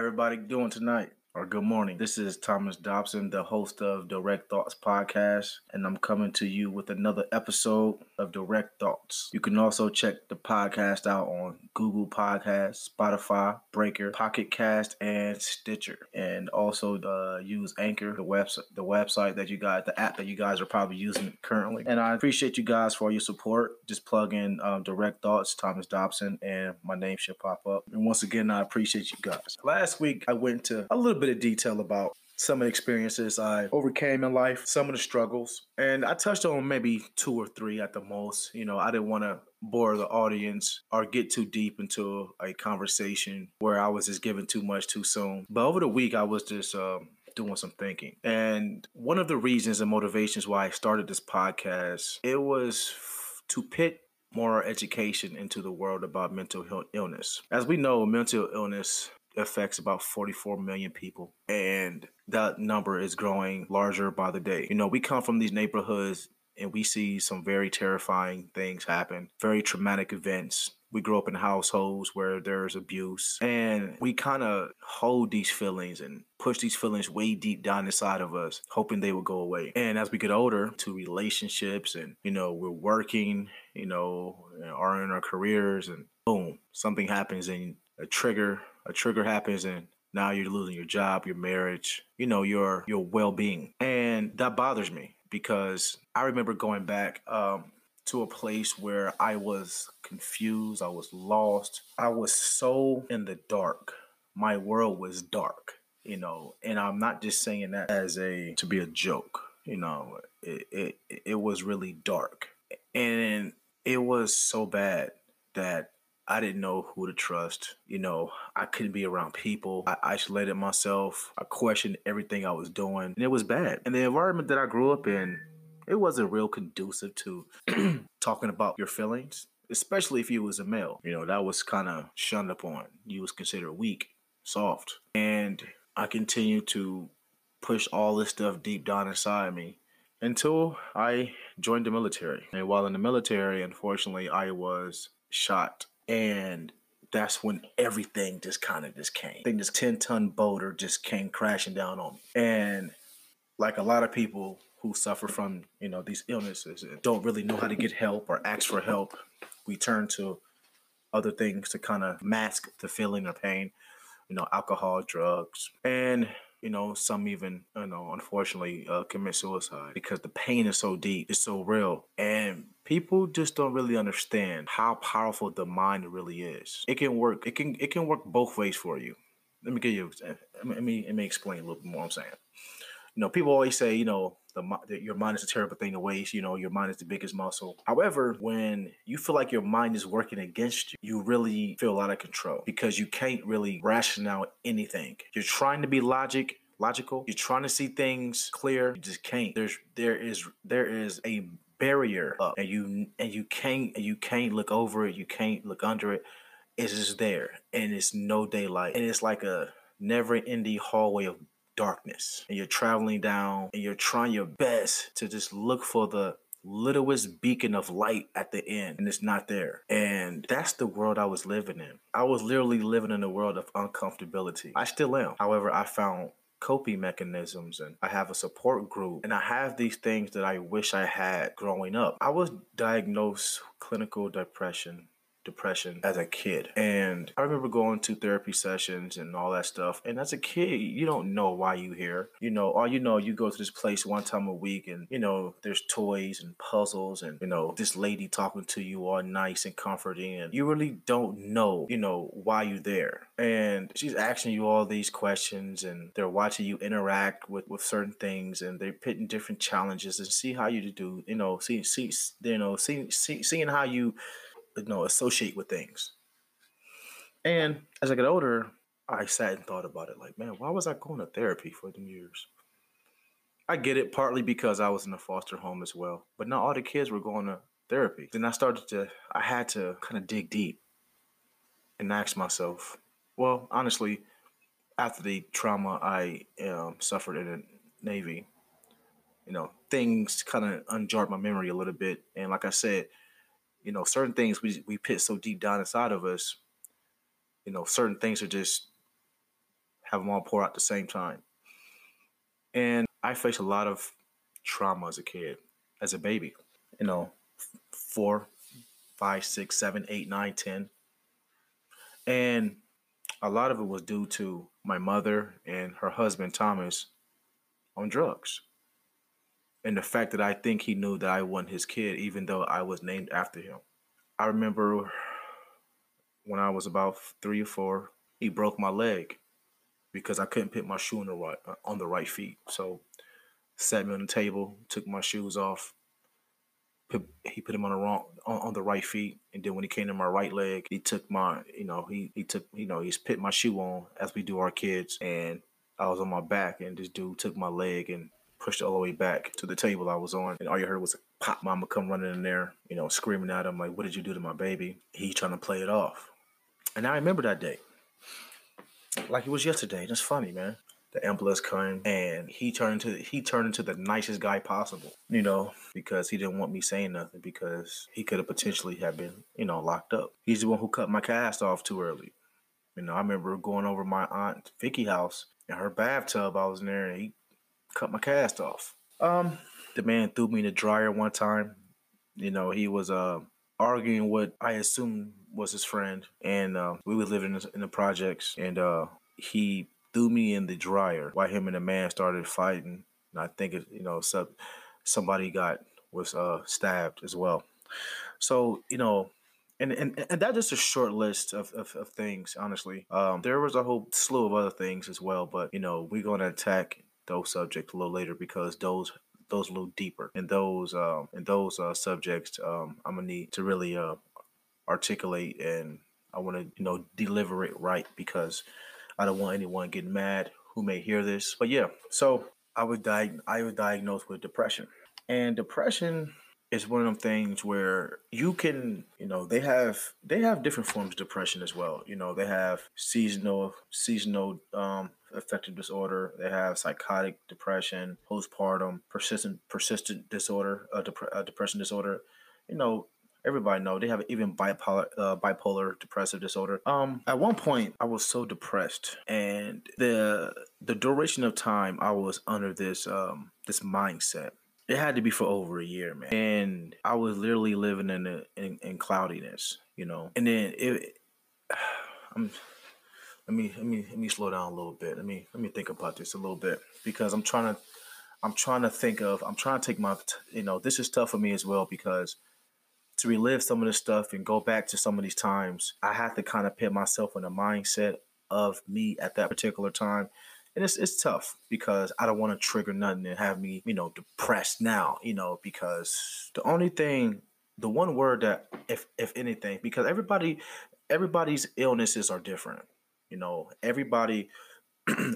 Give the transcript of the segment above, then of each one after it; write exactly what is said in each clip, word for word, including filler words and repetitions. everybody doing tonight? Or good morning. This is Thomas Dobson, the host of Direct Thoughts Podcast, and I'm coming to you with another episode of Direct Thoughts. You can also check the podcast out on Google Podcasts, Spotify, Breaker, Pocket Cast, and Stitcher. And also uh, use Anchor, the website, the website that you guys, the app that you guys are probably using currently. And I appreciate you guys for your support. Just plug in um, Direct Thoughts, Thomas Dobson, and my name should pop up. And once again, I appreciate you guys. Last week, I went into a little bit of detail about some of the experiences I overcame in life, some of the struggles, and I touched on maybe two or three at the most. You know, I didn't want to bore the audience or get too deep into a conversation where I was just giving too much too soon. But over the week, I was just um, doing some thinking. And one of the reasons and motivations why I started this podcast, it was f- to pit more education into the world about mental illness. As we know, mental illness affects about forty-four million people, and that number is growing larger by the day. You know, we come from these neighborhoods and we see some very terrifying things happen, very traumatic events. We grow up in households where there's abuse, and we kind of hold these feelings and push these feelings way deep down inside of us, hoping they will go away. And as we get older, to relationships and, you know, we're working, you know, are in our careers, and boom, something happens and a trigger A trigger happens, and now you're losing your job, your marriage, you know, your your well-being. And that bothers me because I remember going back um, to a place where I was confused. I was lost. I was so in the dark. My world was dark, you know, and I'm not just saying that as a to be a joke. You know, it it, it was really dark, and it was so bad that I didn't know who to trust. You know, I couldn't be around people. I isolated myself. I questioned everything I was doing, and it was bad. And the environment that I grew up in, it wasn't real conducive to talking about your feelings, especially if you was a male. You know, that was kind of shunned upon. You was considered weak, soft. And I continued to push all this stuff deep down inside me until I joined the military. And while in the military, unfortunately, I was shot. And that's when everything just kind of just came. I think this ten-ton boulder just came crashing down on me. And like a lot of people who suffer from, you know, these illnesses and don't really know how to get help or ask for help, we turn to other things to kind of mask the feeling or pain, you know, alcohol, drugs. And, you know, some even, you know, unfortunately uh, commit suicide because the pain is so deep. It's so real. And people just don't really understand how powerful the mind really is. It can work. It can it can work both ways for you. Let me give you. Let me let me explain a little bit more. What I'm saying, you know, people always say, you know, the that your mind is a terrible thing to waste. You know, your mind is the biggest muscle. However, when you feel like your mind is working against you, you really feel out of control because you can't really rationalize anything. You're trying to be logic. Logical. You're trying to see things clear. You just can't. There's there is there is a barrier up, and you and you can't you can't look over it. You can't look under it. It's just there, and it's no daylight, and it's like a never-ending hallway of darkness. And you're traveling down, and you're trying your best to just look for the littlest beacon of light at the end, and it's not there. And that's the world I was living in. I was literally living in a world of uncomfortability. I still am. However, I found coping mechanisms, and I have a support group, and I have these things that I wish I had growing up. I was diagnosed with clinical depression depression as a kid, and I remember going to therapy sessions and all that stuff. And as a kid, you don't know why you're here. You know, all you know, you go to this place one time a week, and you know, there's toys and puzzles, and you know, this lady talking to you all nice and comforting, and you really don't know, you know, why you're there. And she's asking you all these questions, and they're watching you interact with with certain things, and they're pitting different challenges and see how you do, you know, see see you know see, see seeing how you you know, associate with things. And as I got older, I sat and thought about it like, man, why was I going to therapy for them years? I get it, partly because I was in a foster home as well, but not all the kids were going to therapy. Then I started to, I had to kind of dig deep and ask myself, well, honestly, after the trauma I um, suffered in the Navy, you know, things kind of unjarred my memory a little bit. And like I said, you know, certain things we we pit so deep down inside of us, you know, certain things are just have them all pour out at the same time. And I faced a lot of trauma as a kid, as a baby, you know, four, five, six, seven, eight, nine, ten. And a lot of it was due to my mother and her husband, Thomas, on drugs. And the fact that I think he knew that I wasn't his kid, even though I was named after him. I remember when I was about three or four, he broke my leg because I couldn't put my shoe on the right, on the right feet. So sat me on the table, took my shoes off. Put, he put him on the wrong, on, on the right feet. And then when he came to my right leg, he took my, you know, he, he took, you know, he's put my shoe on as we do our kids. And I was on my back and this dude took my leg and pushed all the way back to the table I was on. And all you heard was pop, mama come running in there, you know, screaming at him, like, what did you do to my baby? He trying to play it off. And I remember that day, like it was yesterday. That's funny, man. The ambulance came and he turned into, he turned into the nicest guy possible, you know, because he didn't want me saying nothing because he could have potentially have been, you know, locked up. He's the one who cut my cast off too early. You know, I remember going over my aunt Vicky's house and her bathtub. I was in there and he cut my cast off. Um, the man threw me in the dryer one time. You know, he was uh, arguing with, I assume, was his friend. And uh, we were living in the, in the projects. And uh, he threw me in the dryer while him and the man started fighting. And I think, it, you know, sub, somebody got was uh, stabbed as well. So, you know, and, and, and that is a short list of, of, of things, honestly. Um, there was a whole slew of other things as well. But, you know, we're going to attack those subjects a little later because those those a little deeper, and those um, and those uh, subjects um, I'm gonna need to really uh, articulate, and I want to you know deliver it right because I don't want anyone getting mad who may hear this. But yeah, so I was diag- I was diagnosed with depression, and depression is one of them things where you can, you know, they have they have different forms of depression as well. You know, they have seasonal seasonal um, affective disorder. They have psychotic depression, postpartum, persistent persistent disorder, uh, dep- uh, depression disorder. You know, everybody know they have even bipolar uh, bipolar depressive disorder. Um, at one point, I was so depressed, and the the duration of time I was under this um, this mindset. It had to be for over a year, man. And I was literally living in a, in, in cloudiness, you know. And then it, I'm, let me let me let me slow down a little bit. Let me let me think about this a little bit because I'm trying to, I'm trying to think of, I'm trying to take my, you know, this is tough for me as well because to relive some of this stuff and go back to some of these times, I have to kind of put myself in the mindset of me at that particular time. And it's it's tough because I don't want to trigger nothing and have me, you know, depressed now, you know, because the only thing, the one word that, if if anything, because everybody, everybody's illnesses are different, you know, everybody,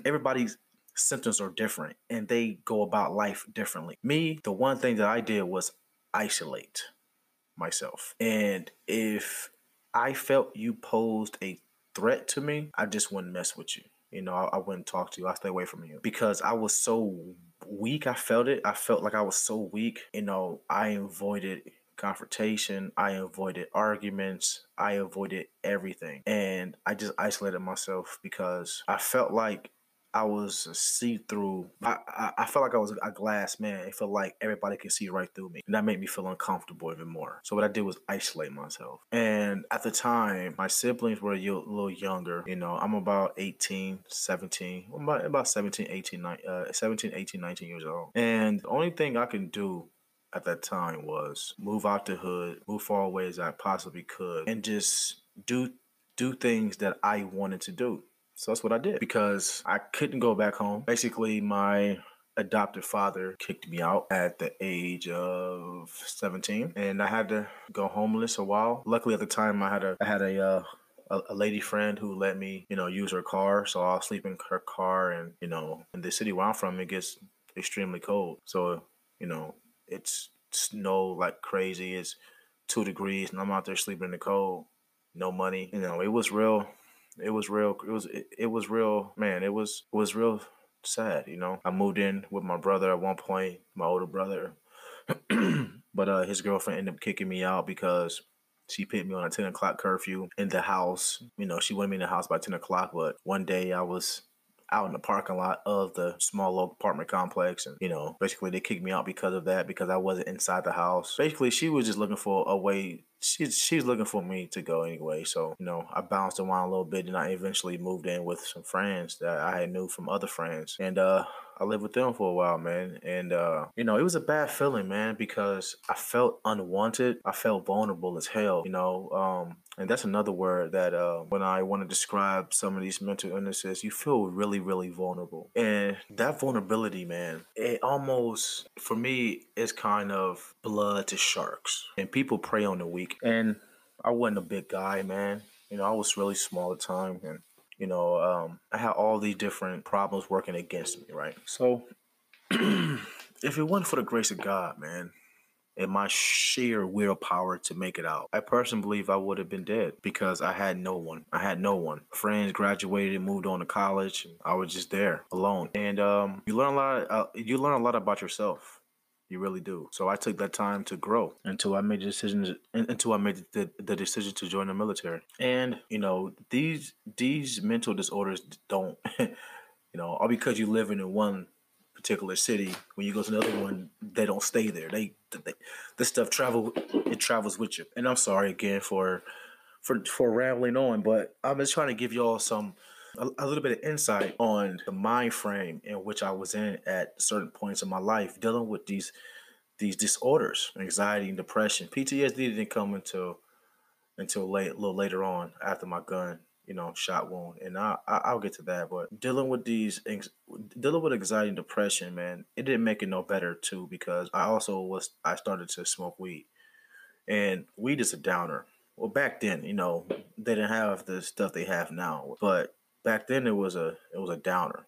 everybody's symptoms are different and they go about life differently. Me, the one thing that I did was isolate myself. And if I felt you posed a threat to me, I just wouldn't mess with you. You know, I, I wouldn't talk to you. I stay away from you because I was so weak. I felt it. I felt like I was so weak. You know, I avoided confrontation. I avoided arguments. I avoided everything. And I just isolated myself because I felt like I was a see-through. I, I, I felt like I was a glass man. It felt like everybody could see right through me. And that made me feel uncomfortable even more. So what I did was isolate myself. And at the time, my siblings were a y- little younger. You know, I'm about eighteen, seventeen. I'm about, about seventeen, eighteen, nineteen, uh, seventeen, eighteen, nineteen years old. And the only thing I can do at that time was move out the hood, move far away as I possibly could, and just do do things that I wanted to do. So that's what I did because I couldn't go back home. Basically, my adopted father kicked me out at the age of seventeen, and I had to go homeless a while. Luckily, at the time, I had a I had a uh, a, a lady friend who let me, you know, use her car. So I'll sleep in her car, and you know, in the city where I'm from, it gets extremely cold. So you know, it's snow like crazy. It's two degrees, and I'm out there sleeping in the cold. No money. You know, it was real. It was real. It was it, it was real, man. It was it was real sad, you know. I moved in with my brother at one point, my older brother, but uh, his girlfriend ended up kicking me out because she put me on a ten o'clock curfew in the house. You know, she wanted me in the house by ten o'clock, but one day I was out in the parking lot of the small local apartment complex. And, you know, basically they kicked me out because of that, because I wasn't inside the house. Basically, she was just looking for a way. She, she's looking for me to go anyway. So, you know, I bounced around a little bit, and I eventually moved in with some friends that I had knew from other friends. And uh, I lived with them for a while, man. And, uh, you know, it was a bad feeling, man, because I felt unwanted. I felt vulnerable as hell, you know. Um, and that's another word that uh, when I want to describe some of these mental illnesses, you feel really, really vulnerable. And that vulnerability, man, it almost, for me, is kind of blood to sharks. And people prey on the weak. And I wasn't a big guy, man. You know, I was really small at the time. And, you know, um, I had all these different problems working against me, right? So if it wasn't for the grace of God, man, and my sheer willpower to make it out, I personally believe I would have been dead, because I had no one. I had no one. Friends graduated, moved on to college. And I was just there alone. And um, you learn a lot. Uh, you learn a lot about yourself. You really do. So I took that time to grow until I made the decision, until I made the, the decision to join the military. And, you know, these these mental disorders don't, you know, all because you live in one particular city, when you go to another one, they don't stay there. They, they this stuff travel, it travels with you. And I'm sorry again for, for, for rambling on, but I'm just trying to give y'all some, a, a little bit of insight on the mind frame in which I was in at certain points in my life, dealing with these these disorders, anxiety and depression. P T S D didn't come until until late, a little later on, after my gun, you know, shot wound, and I, I I'll get to that. But dealing with these dealing with anxiety and depression, man, it didn't make it no better too, because I also was I started to smoke weed, and weed is a downer. Well, back then, you know, they didn't have the stuff they have now, but back then, it was a it was a downer,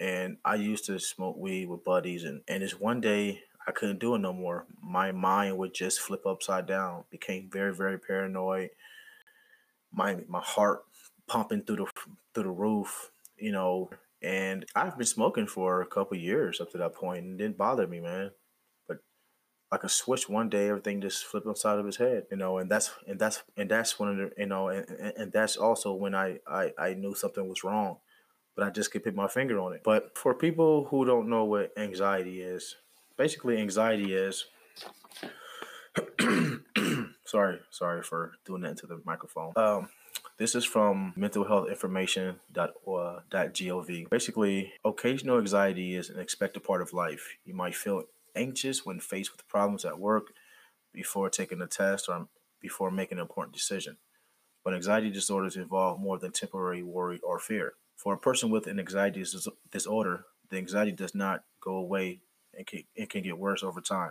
and I used to smoke weed with buddies, and, and it's one day I couldn't do it no more. My mind would just flip upside down, became very, very paranoid. My my heart pumping through the through the roof, you know. And I've been smoking for a couple of years up to that point, and it didn't bother me, man. But like a switch, one day everything just flipped upside of his head, you know. And that's and that's and that's one of the, you know, and, and, and that's also when I, I, I knew something was wrong, but I just could put my finger on it. But for people who don't know what anxiety is, basically anxiety is, sorry, sorry for doing that into the microphone. Um, this is from mental health information dot gov. Basically, occasional anxiety is an expected part of life. You might feel anxious when faced with problems at work, before taking a test, or before making an important decision. But anxiety disorders involve more than temporary worry or fear. For a person with an anxiety dis- disorder, the anxiety does not go away and can, it can get worse over time.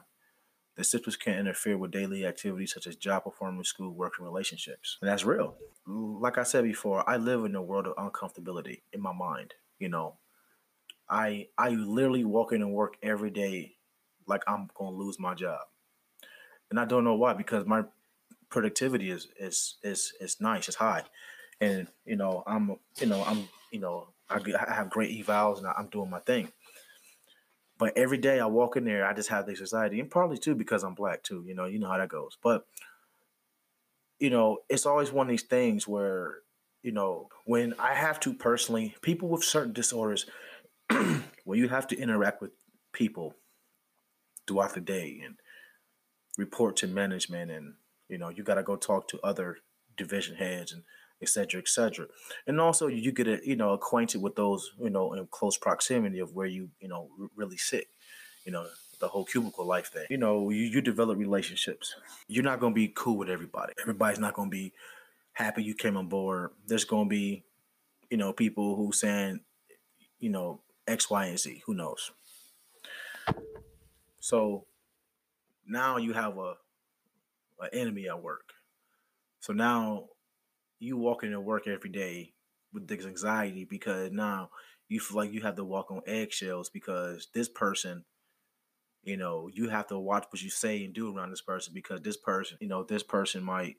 The symptoms can interfere with daily activities such as job performance, school, work, and relationships. And that's real. Like I said before, I live in a world of uncomfortability in my mind. You know, I I literally walk in and work every day like I'm going to lose my job. And I don't know why, because my productivity is, is, is, is nice. It's high. And, you know, I'm, you know, I'm, you know, I, I have great evals and I'm doing my thing. But every day I walk in there, I just have this anxiety, and probably too, because I'm black too. You know, you know how that goes. But, you know, it's always one of these things where, you know, when I have to personally, people with certain disorders, when you have to interact with people throughout the day and report to management, and, you know, you got to go talk to other division heads, and et cetera, et cetera. And also you get, a, you know, acquainted with those, you know, in close proximity of where you, you know, r- really sit, you know, the whole cubicle life thing. You know, you, you develop relationships. You're not going to be cool with everybody. Everybody's not going to be happy you came on board. There's going to be, you know, people who saying, you know, X, Y, and Z, who knows? So now you have a an enemy at work. So now you walk into work every day with this anxiety, because now you feel like you have to walk on eggshells, because this person, you know, you have to watch what you say and do around this person, because this person, you know, this person might,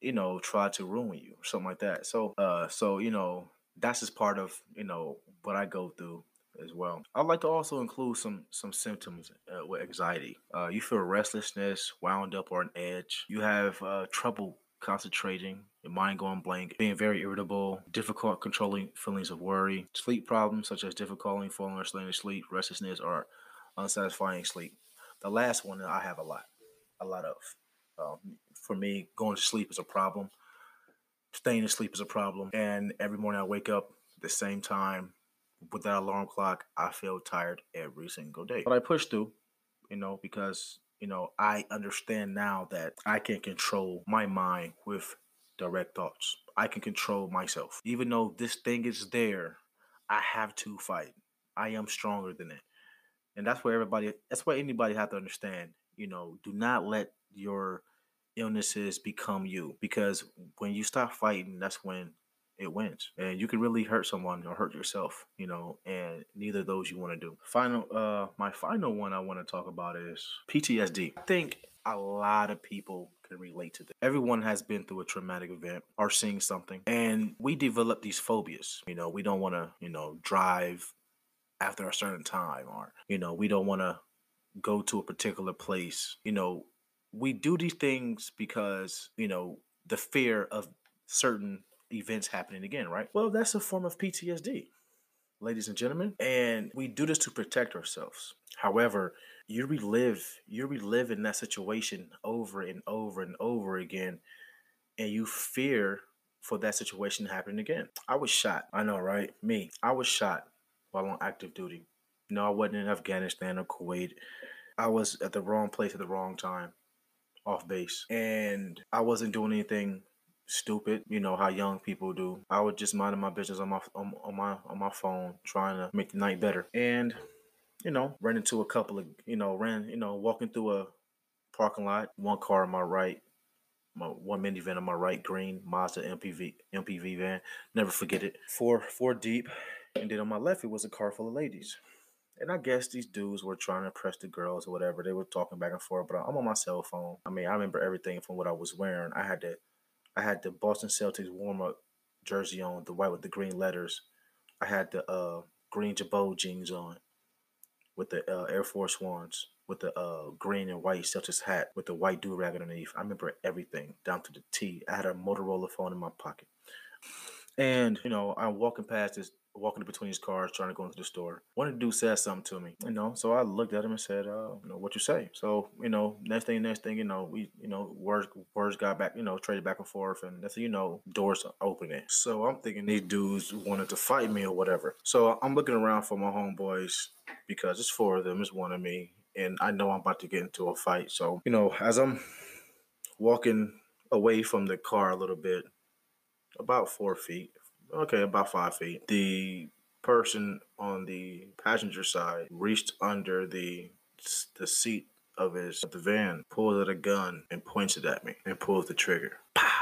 you know, try to ruin you or something like that. So, uh, so, you know, that's just part of, you know, what I go through as well. I'd like to also include some some symptoms uh, with anxiety. Uh, you feel restlessness, wound up, or on edge. You have uh, trouble concentrating, your mind going blank, being very irritable, difficult controlling feelings of worry, sleep problems such as difficulty falling or staying asleep, restlessness, or unsatisfying sleep. The last one that I have a lot, a lot of. Um, for me, going to sleep is a problem. Staying asleep is a problem. And every morning I wake up at the same time with that alarm clock, I feel tired every single day. But I push through, you know, because, you know, I understand now that I can control my mind with direct thoughts. I can control myself. Even though this thing is there, I have to fight. I am stronger than it. And that's where everybody, that's where anybody has to understand, you know, do not let your illnesses become you, because when you stop fighting, that's when it wins. And you can really hurt someone or hurt yourself, you know, and neither of those you want to do. Final, uh, my final one I want to talk about is P T S D. I think a lot of people can relate to this. Everyone has been through a traumatic event or seeing something, and we develop these phobias. You know, we don't want to, you know, drive after a certain time, or, you know, we don't want to go to a particular place. You know, we do these things because, you know, the fear of certain events happening again, right? Well, that's a form of P T S D, ladies and gentlemen. And we do this to protect ourselves. However, you relive, you relive in that situation over and over and over again, and you fear for that situation to happen again. I was shot. I know, right? Me. I was shot while on active duty. No, I wasn't in Afghanistan or Kuwait. I was at the wrong place at the wrong time, off base. And I wasn't doing anything stupid, you know how young people do. I was just minding my business on my on, on my on my phone, trying to make the night better. And you know, ran into a couple of you know ran you know walking through a parking lot. One car on my right, my one minivan on my right, green Mazda M P V M P V van. Never forget it. Four four deep, and then on my left it was a car full of ladies. And I guess these dudes were trying to impress the girls or whatever. They were talking back and forth. But I'm on my cell phone. I mean, I remember everything from what I was wearing. I had to. I had the Boston Celtics warm-up jersey on, the white with the green letters. I had the uh, green Jabot jeans on with the uh, Air Force ones, with the uh, green and white Celtics hat, with the white do-rag underneath. I remember everything down to the T. I had a Motorola phone in my pocket. And, you know, I'm walking past this, walking between these cars, trying to go into the store. One of the dudes said something to me, you know, so I looked at him and said, uh, you know, what you say? So, you know, next thing, next thing, you know, we, you know, words, words got back, you know, traded back and forth, and that's, you know, doors opening. So I'm thinking these dudes wanted to fight me or whatever. So I'm looking around for my homeboys, because it's four of them, it's one of me, and I know I'm about to get into a fight. So, you know, as I'm walking away from the car a little bit, about four feet, Okay, about five feet. The person on the passenger side reached under the the seat of his the van, pulled out a gun, and points it at me, and pulled the trigger. Pow!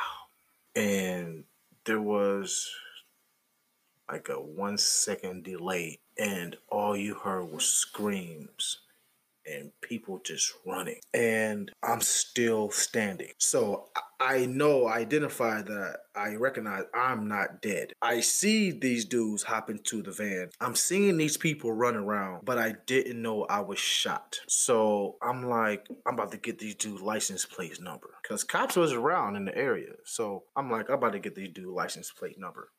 And there was like a one second delay, and all you heard was screams and people just running. And I'm still standing. So I know, I identify that, I recognize I'm not dead. I see these dudes hop into the van. I'm seeing these people run around, but I didn't know I was shot. So I'm like, I'm about to get these dudes license plate number, because cops was around in the area. So I'm like, I'm about to get these dudes license plate number.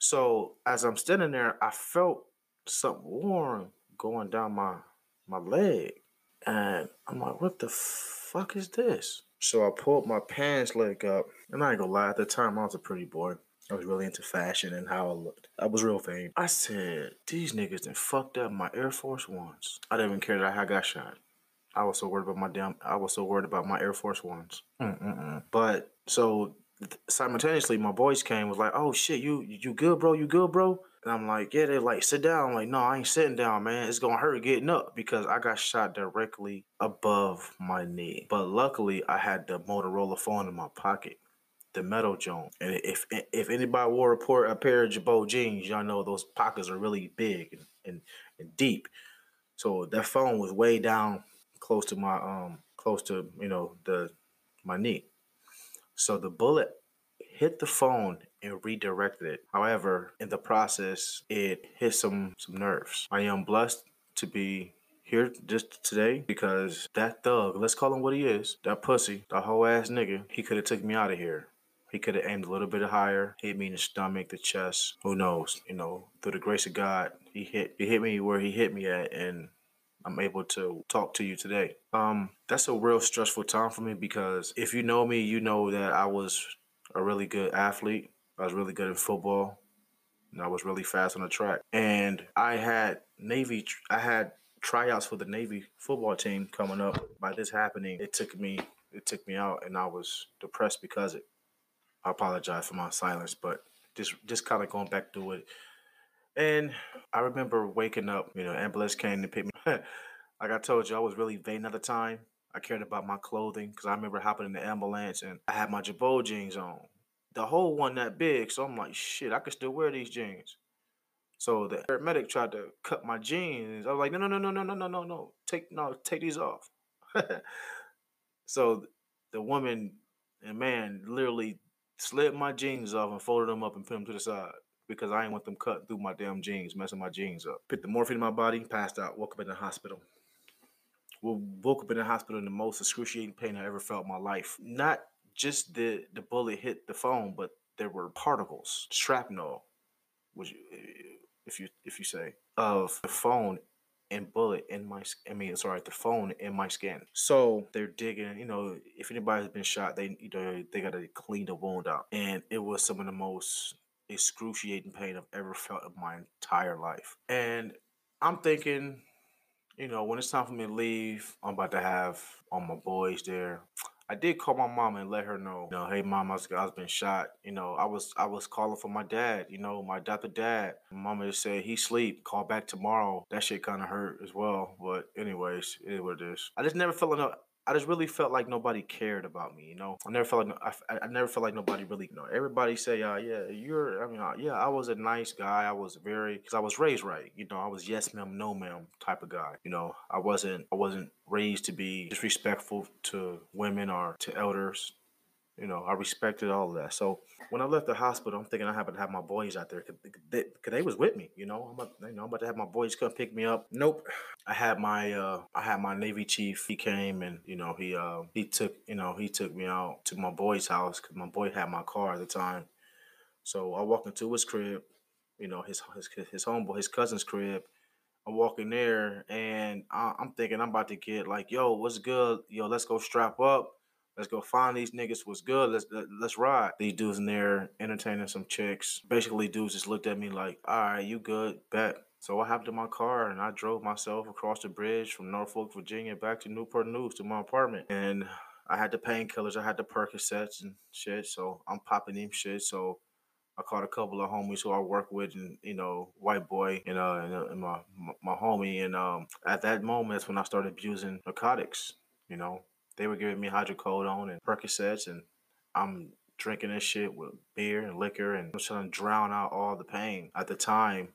So as I'm standing there, I felt something warm going down my my leg, and I'm like, what the fuck is this? So I pulled my pants leg up, and I ain't gonna lie, at the time I was a pretty boy. I was really into fashion and how I looked. I was real vain. I said, these niggas done fucked up my Air Force Ones. I didn't even care that I got shot. I was so worried about my damn, I was so worried about my Air Force Ones. Mm-mm-mm. But so simultaneously, my boys came, was like, oh shit, you you good, bro? You good, bro? And I'm like, yeah. They're like, sit down. I'm like, no, I ain't sitting down, man. It's going to hurt getting up, because I got shot directly above my knee. But luckily, I had the Motorola phone in my pocket, the metal joint. And if if anybody wore a pair, a pair of Jabot jeans, y'all know those pockets are really big and, and, and deep. So that phone was way down close to my, um close to, you know, the my knee. So the bullet hit the phone and redirected it. However, in the process, it hit some, some nerves. I am blessed to be here just today, because that thug, let's call him what he is, that pussy, that whole ass nigga, he could have took me out of here. He could have aimed a little bit higher, hit me in the stomach, the chest, who knows, you know, through the grace of God, he hit, he hit me where he hit me at, and I'm able to talk to you today. Um, that's a real stressful time for me because if you know me, you know that I was a really good athlete. I was really good in football, and I was really fast on the track. And I had Navy, I had tryouts for the Navy football team coming up. By this happening, it took me, it took me out, and I was depressed because it. I apologize for my silence, but just just kind of going back to it. And I remember waking up, you know, ambulance came to pick me. Like I told you, I was really vain at the time. I cared about my clothing because I remember hopping in the ambulance and I had my Jabot jeans on. The hole wasn't that big, so I'm like, shit, I could still wear these jeans. So the paramedic tried to cut my jeans. I was like, no, no, no, no, no, no, no, no, no. Take, no, take these off. So the woman and man literally slid my jeans off and folded them up and put them to the side because I didn't want them cut through my damn jeans, messing my jeans up. Put the morphine in my body, passed out, woke up in the hospital. Well, woke up in the hospital in the most excruciating pain I ever felt in my life. Not just the, the bullet hit the phone, but there were particles, shrapnel, which, if you if you say, of the phone and bullet in my, I mean, sorry, the phone in my skin. So they're digging, you know, if anybody's been shot, they, you know, they got to clean the wound out. And it was some of the most excruciating pain I've ever felt in my entire life. And I'm thinking, you know, when it's time for me to leave, I'm about to have all my boys there. I did call my mom and let her know, you know, hey, mom, I was, I was been shot. You know, I was I was calling for my dad, you know, my adopted dad. Mama just said, he sleep, call back tomorrow. That shit kind of hurt as well. But anyways, it is what it is. I just never felt like, I just really felt like nobody cared about me, you know. I never felt like, I, I never felt like nobody really, you know. Everybody say, uh, yeah, you're, I mean, uh, yeah, I was a nice guy. I was very, because I was raised right, you know. I was yes ma'am, no ma'am type of guy, you know. I wasn't, I wasn't raised to be disrespectful to women or to elders, you know. I respected all of that. So when I left the hospital, I'm thinking I happened to have my boys out there, because they, they was with me, you know. I'm about, you know, I'm about to have my boys come pick me up. Nope. I had my uh, I had my Navy chief. He came and, you know, he uh, he took, you know, he took me out to my boy's house because my boy had my car at the time. So I walked into his crib, you know, his his his homeboy, his cousin's crib. I walk in there and I, I'm thinking I'm about to get like, yo, what's good? Yo, let's go strap up. Let's go find these niggas. What's good? Let's let's ride. These dudes in there entertaining some chicks. Basically, dudes just looked at me like, all right, you good? Bet. So I hopped in my car and I drove myself across the bridge from Norfolk, Virginia, back to Newport News to my apartment. And I had the painkillers. I had the Percocets and shit. So I'm popping them shit. So I called a couple of homies who I work with, and, you know, white boy and, uh, and, uh, and my, my, my homie. And um, at that moment, that's when I started abusing narcotics, you know. They were giving me hydrocodone and Percocets, and I'm drinking this shit with beer and liquor, and I'm trying to drown out all the pain. At the time,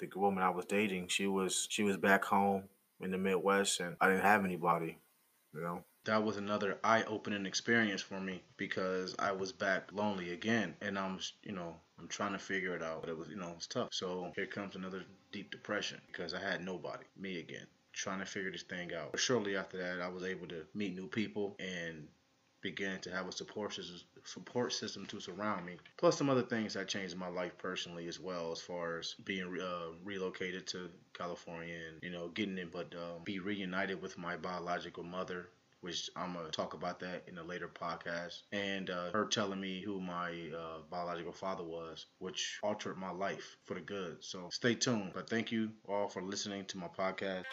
the woman I was dating, she was she was back home in the Midwest, and I didn't have anybody, you know. That was another eye-opening experience for me because I was back lonely again, and I'm, you know, I'm trying to figure it out, but it was, you know, it's tough. So here comes another deep depression because I had nobody, me again, trying to figure this thing out. But shortly after that, I was able to meet new people and began to have a support system, support system to surround me. Plus some other things that changed my life personally as well, as far as being uh, relocated to California and, you know, getting in, but um, be reunited with my biological mother, which I'm going to talk about that in a later podcast, and uh, her telling me who my uh, biological father was, which altered my life for the good. So stay tuned. But thank you all for listening to my podcast.